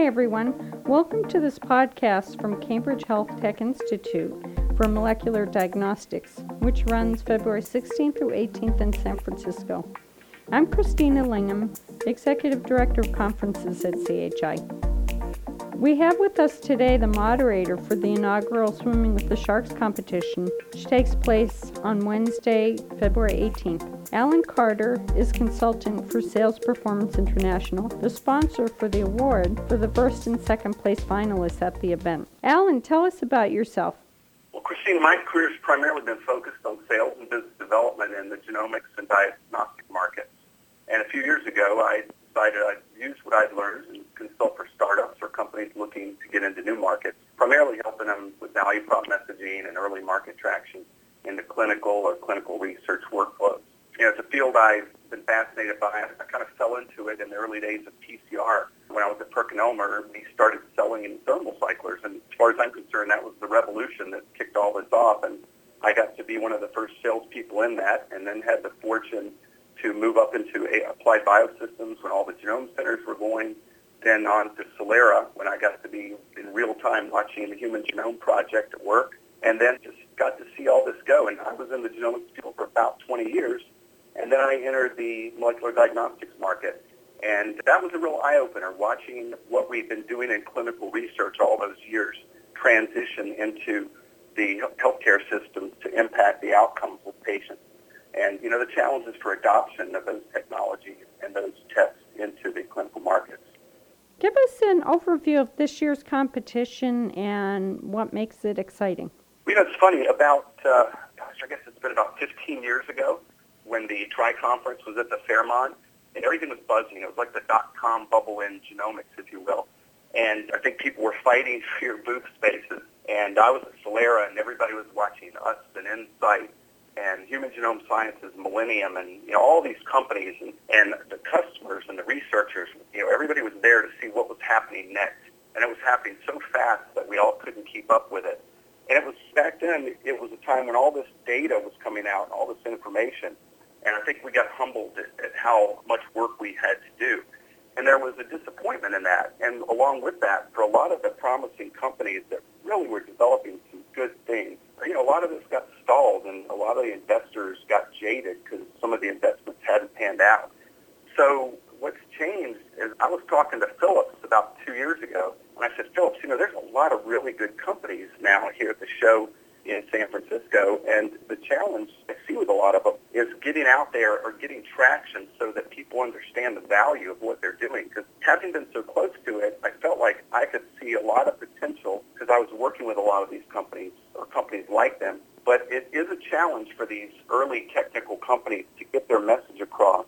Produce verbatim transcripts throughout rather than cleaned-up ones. Hi everyone, welcome to this podcast from Cambridge Health Tech Institute for Molecular Diagnostics, which runs February sixteenth through eighteenth in San Francisco. I'm Christina Lingham, Executive Director of Conferences at C H I. We have with us today the moderator for the inaugural Swimming with the Sharks competition, which takes place on Wednesday, February eighteenth. Alan Carter is consultant for Sales Performance International, the sponsor for the award for the first and second place finalists at the event. Alan, tell us about yourself. Well, Christine, my career has primarily been focused on sales and business development in the genomics and diagnostic markets. And a few years ago, I decided I'd use what I'd learned and consult for startups or companies looking to get into new markets, primarily helping them with value prop messaging and early market traction in the clinical or clinical research workflows. You know, it's a field I've been fascinated by. I kind of fell into it in the early days of P C R. When I was at PerkinElmer, we started selling in thermal cyclers, and as far as I'm concerned, that was the revolution that kicked all this off, and I got to be one of the first salespeople in that, and then had the fortune to move up into Applied Biosystems when all the genome centers were going, then on to Solera when I got to be in real time watching the Human Genome Project at work, and then just got to see all this go. And I was in the genomics field for about twenty years, and then I entered the molecular diagnostics market. And that was a real eye-opener, watching what we've been doing in clinical research all those years transition into the healthcare systems to impact the outcomes of patients. And, you know, the challenges for adoption of those technologies and those tests into the clinical markets. Give us an overview of this year's competition and what makes it exciting. You know, it's funny. About, uh, gosh, I guess it's been about fifteen years ago when the triconference was at the Fairmont, and everything was buzzing. It was like the dot-com bubble in genomics, if you will. And I think people were fighting for your booth spaces. And I was at Celera, and everybody was watching us and Insight and Human Genome Sciences, Millennium, and you know, all these companies and, and the customers and the researchers. You know, everybody was there to see what was happening next, and it was happening so fast that we all couldn't keep up with it. And it was back then, it was a time when all this data was coming out and all this information, and I think we got humbled at, at how much work we had to do. And there was a disappointment in that, and along with that, for a lot of the promising companies that really were developing some good things, you know, a lot of this got stalled, and a lot of the investors got jaded because some of the investments hadn't panned out. So what's changed is I was talking to Phillips about two years ago, and I said, Phillips, you know, there's a lot of really good companies now here at the show in San Francisco, and the challenge I see with a lot of them is getting out there or getting traction so that people understand the value of what they're doing. Because having been so close to it, I felt like I could see a lot of potential because I was working with a lot of these companies or companies like them. But it is a challenge for these early technical companies to get their message across,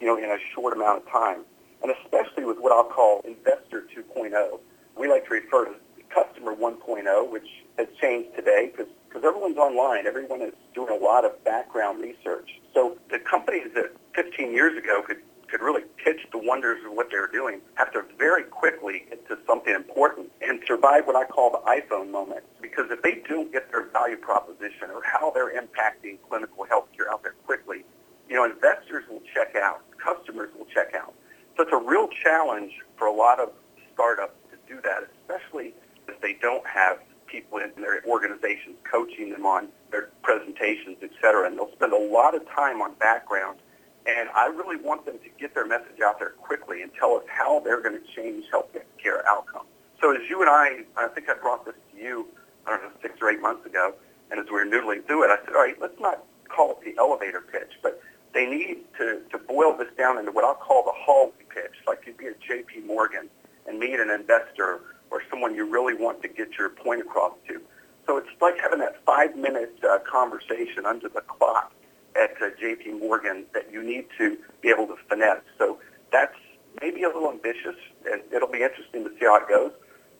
you know, in a short amount of time. And especially with what I'll call Investor two point oh. We like to refer to Customer one point oh, which has changed today because because everyone's online. Everyone is doing a lot of background research. So the companies that fifteen years ago could, could really pitch the wonders of what they're doing have to very quickly get to something important and survive what I call the iPhone moment. Because if they don't get their value proposition or how they're impacting clinical healthcare out there quickly, you know, investors will check out, customers will check out. So it's a real challenge for a lot of startups to do that, especially if they don't have people in their organizations coaching them on their presentations, et cetera, and they'll spend a lot of time on background. And I really want them to get their message out there quickly and tell us how they're going to change healthcare outcomes. So as you and I, I think I brought this to you, I don't know, six or eight months ago, and as we were noodling through it, I said, all right, let's not call it the elevator pitch, but they need to, to boil this down into what I'll call the hallway pitch, like you'd be at J P. Morgan and meet an investor or someone you really want to get your point across to. So it's like having that five-minute uh, conversation under the clock at uh, J P. Morgan that you need to be able to finesse. So that's maybe a little ambitious, and it'll be interesting to see how it goes.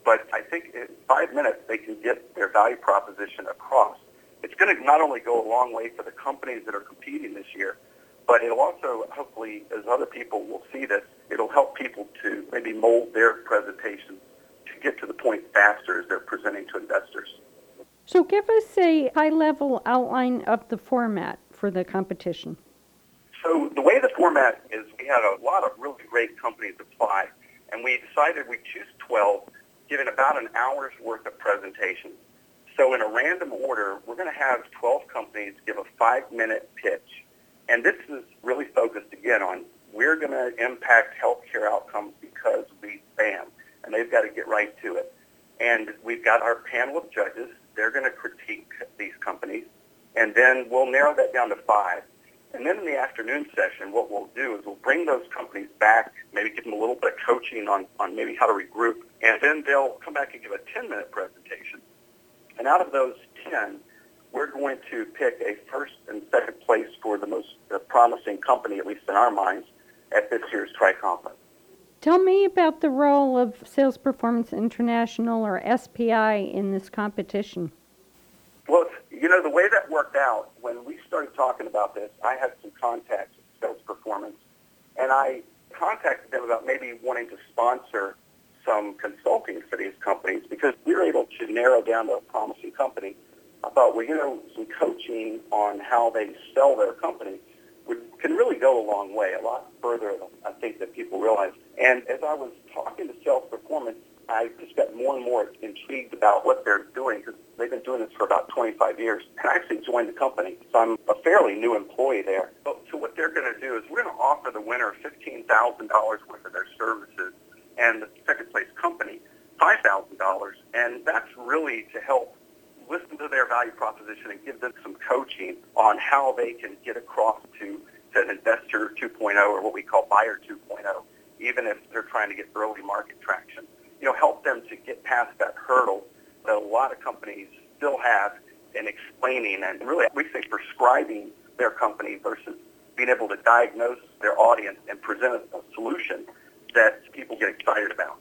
But I think in five minutes they can get their value proposition across. It's going to not only go a long way for the companies that are competing this year, but it'll also, hopefully, as other people will see this, it'll help people to maybe mold their presentations to get to the point faster as they're presenting to investors. So give us a high-level outline of the format for the competition. So the way the format is, we had a lot of really great companies apply, And we decided we'd choose twelve, given about an hour's worth of presentations. So in a random order, we're going to have twelve companies give a five-minute pitch. And this is really focused, again, on we're going to impact healthcare outcomes because we spam, and they've got to get right to it. And we've got our panel of judges. They're going to critique these companies, and then we'll narrow that down to five. And then in the afternoon session, what we'll do is we'll bring those companies back, maybe give them a little bit of coaching on, on maybe how to regroup, and then they'll come back and give a ten-minute presentation. And out of those ten, we're going to pick a first and second place for the most promising company, at least in our minds, at this year's Triconference. Tell me about the role of Sales Performance International, or S P I, in this competition. Well, you know, the way that worked out, when we started talking about this, I had some contacts at Sales Performance, and I contacted them about maybe wanting to sponsor some consulting for these companies, because we were able to narrow down to a promising company. I thought, well, you know, some coaching on how they sell their company can really go a long way, a lot further, I think, than people realize. And as I was talking to Sales Performance, I just got more and more intrigued about what they're doing, because they've been doing this for about twenty-five years. And I actually joined the company, so I'm a fairly new employee there. But, so what they're going to do is we're going to offer the winner fifteen thousand dollars worth of their services, and the second place company five thousand dollars. And that's really to help listen to their value proposition and give them some coaching on how they can get across to, to an investor two point oh, or what we call buyer two point oh, even if they're trying to get early market traction. You know, help them to get past that hurdle that a lot of companies still have in explaining and really, we say, prescribing their company versus being able to diagnose their audience and present a, a solution that people get excited about.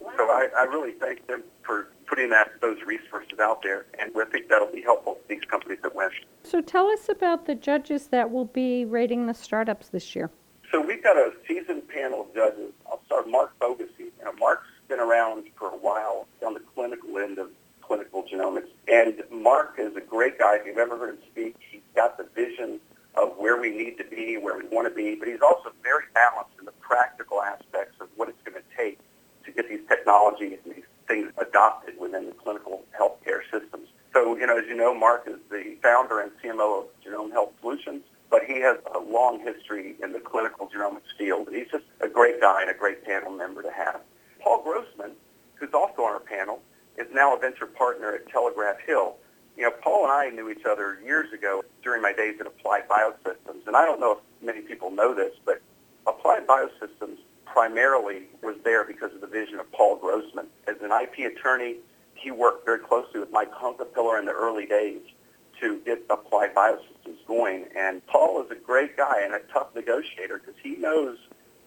Wow. So I, I really thank them for putting that, those resources out there, and I think that'll be helpful to these companies that win. So tell us about the judges that will be rating the startups this year. So we've got a seasoned panel of judges. I'll start Mark Bogacy. Now, Mark's been around for a while on the clinical end of clinical genomics, and Mark is a great guy. If you've ever heard him speak, he's got the vision of where we need to be, where we want to be, but he's also very balanced in the practical aspects of what it's going to take to get these technologies and these things adopted within the clinical healthcare systems. So, you know, as you know, Mark is the founder and C M O of Genome Health Solutions, but he has a long history in the clinical genomics field. And he's just a great guy and a great panel member to have. Paul Grossman, who's also on our panel, is now a venture partner at Telegraph Hill. You know, Paul and I knew each other years ago during my days at Applied Biosystems, and I don't know if many people know this, but Applied Biosystems primarily was there because of the vision of Paul Grossman. As an I P attorney, he worked very closely with Mike Hunkapiller in the early days to get Applied Biosystems going, and Paul is a great guy and a tough negotiator because he knows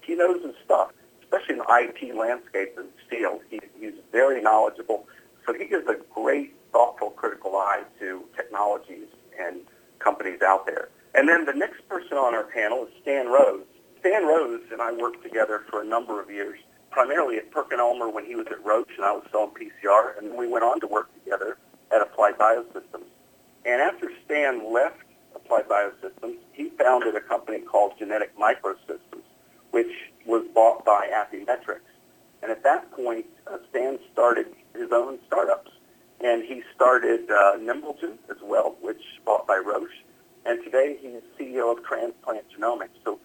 he knows his stuff, especially in the I T landscape and field. He, he's very knowledgeable, so he gives a great, thoughtful, critical eye to technologies and companies out there. And then the next person on our panel is Stan Rose. Stan Rose and I worked together for a number of years, primarily at PerkinElmer when he was at Roche and I was selling P C R, and we went on to work together at Applied Biosystems. And after Stan left Applied Biosystems, he founded a company called Genetic Microsystems, which was bought by Affymetrix. And at that point, uh, Stan started his own startups. And he started uh, NimbleGen as well, which was bought by Roche. And today he's C E O of Transplant Genomics. So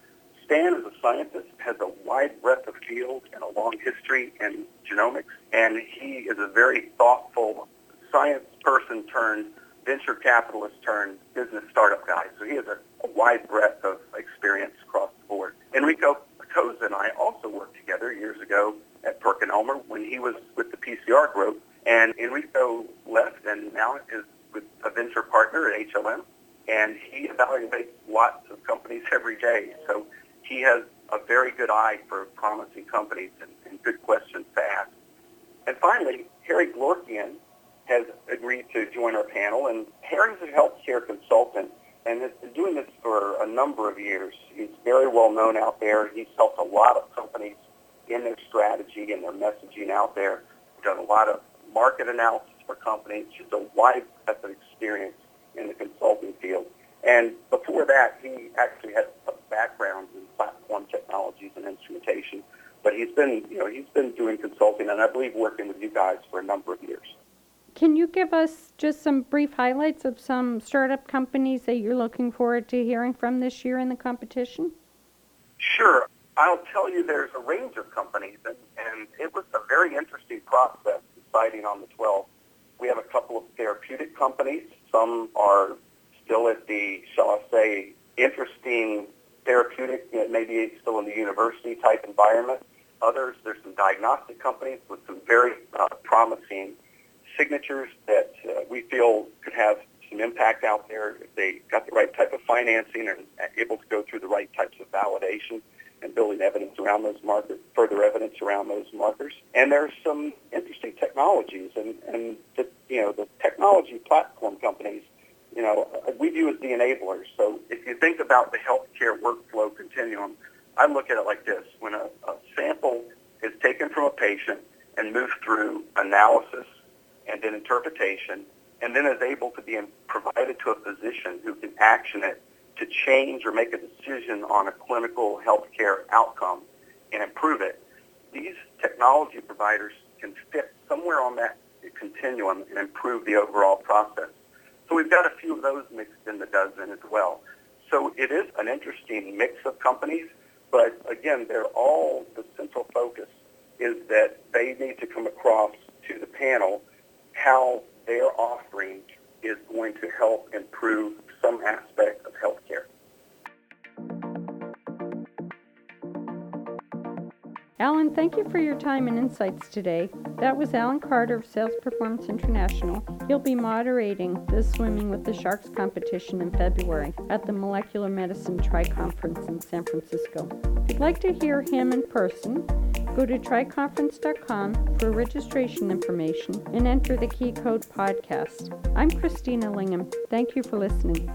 Stan is a scientist, has a wide breadth of field and a long history in genomics. And he is a very thoughtful science person turned venture capitalist turned business startup guy. So he has a, a wide breadth of experience across the board. Enrico Picoza and I also worked together years ago at PerkinElmer when he was with the P C R group. And Enrico left and now is with a venture partner at H L M. And he evaluates lots of companies every day. So he has a very good eye for promising companies and, and good questions to ask. And finally, Harry Glorkian has agreed to join our panel, and Harry's a healthcare consultant and has been doing this for a number of years. He's very well known out there. He's helped a lot of companies in their strategy and their messaging out there. He's done a lot of market analysis for companies, just a wide breadth of experience in the consulting field. And before that, he actually had a background in platform technology technologies and instrumentation. But he's been, you know, he's been doing consulting and I believe working with you guys for a number of years. Can you give us just some brief highlights of some startup companies that you're looking forward to hearing from this year in the competition? Sure. I'll tell you there's a range of companies, and, and it was a very interesting process deciding on the twelve. We have a couple of therapeutic companies. Some are still at the, shall I say, interesting therapeutic, maybe still in the university-type environment. Others, there's some diagnostic companies with some very uh, promising signatures that uh, we feel could have some impact out there if they got the right type of financing and able to go through the right types of validation and building evidence around those markers, further evidence around those markers. And there's some interesting technologies and, and the, you know, the technology platform companies, you know, we view as the enablers. So if you think about the healthcare workflow continuum, I look at it like this. When a, a sample is taken from a patient and moved through analysis, and then interpretation, and then is able to be provided to a physician who can action it to change or make a decision on a clinical healthcare outcome and improve it. These technology providers can fit somewhere on that continuum and improve the overall process. So we've got a few of those mixed in the dozen as well. So it is an interesting mix of companies, but again, they're all, the central focus is that they need to come across to the panel how their offering is going to help improve some aspect of healthcare. Alan, thank you for your time and insights today. That was Alan Carter of Sales Performance International. He'll be moderating the Swimming with the Sharks competition in February at the Molecular Medicine Triconference in San Francisco. If you'd like to hear him in person, go to triconference dot com for registration information and enter the key code podcast. I'm Christina Lingham. Thank you for listening.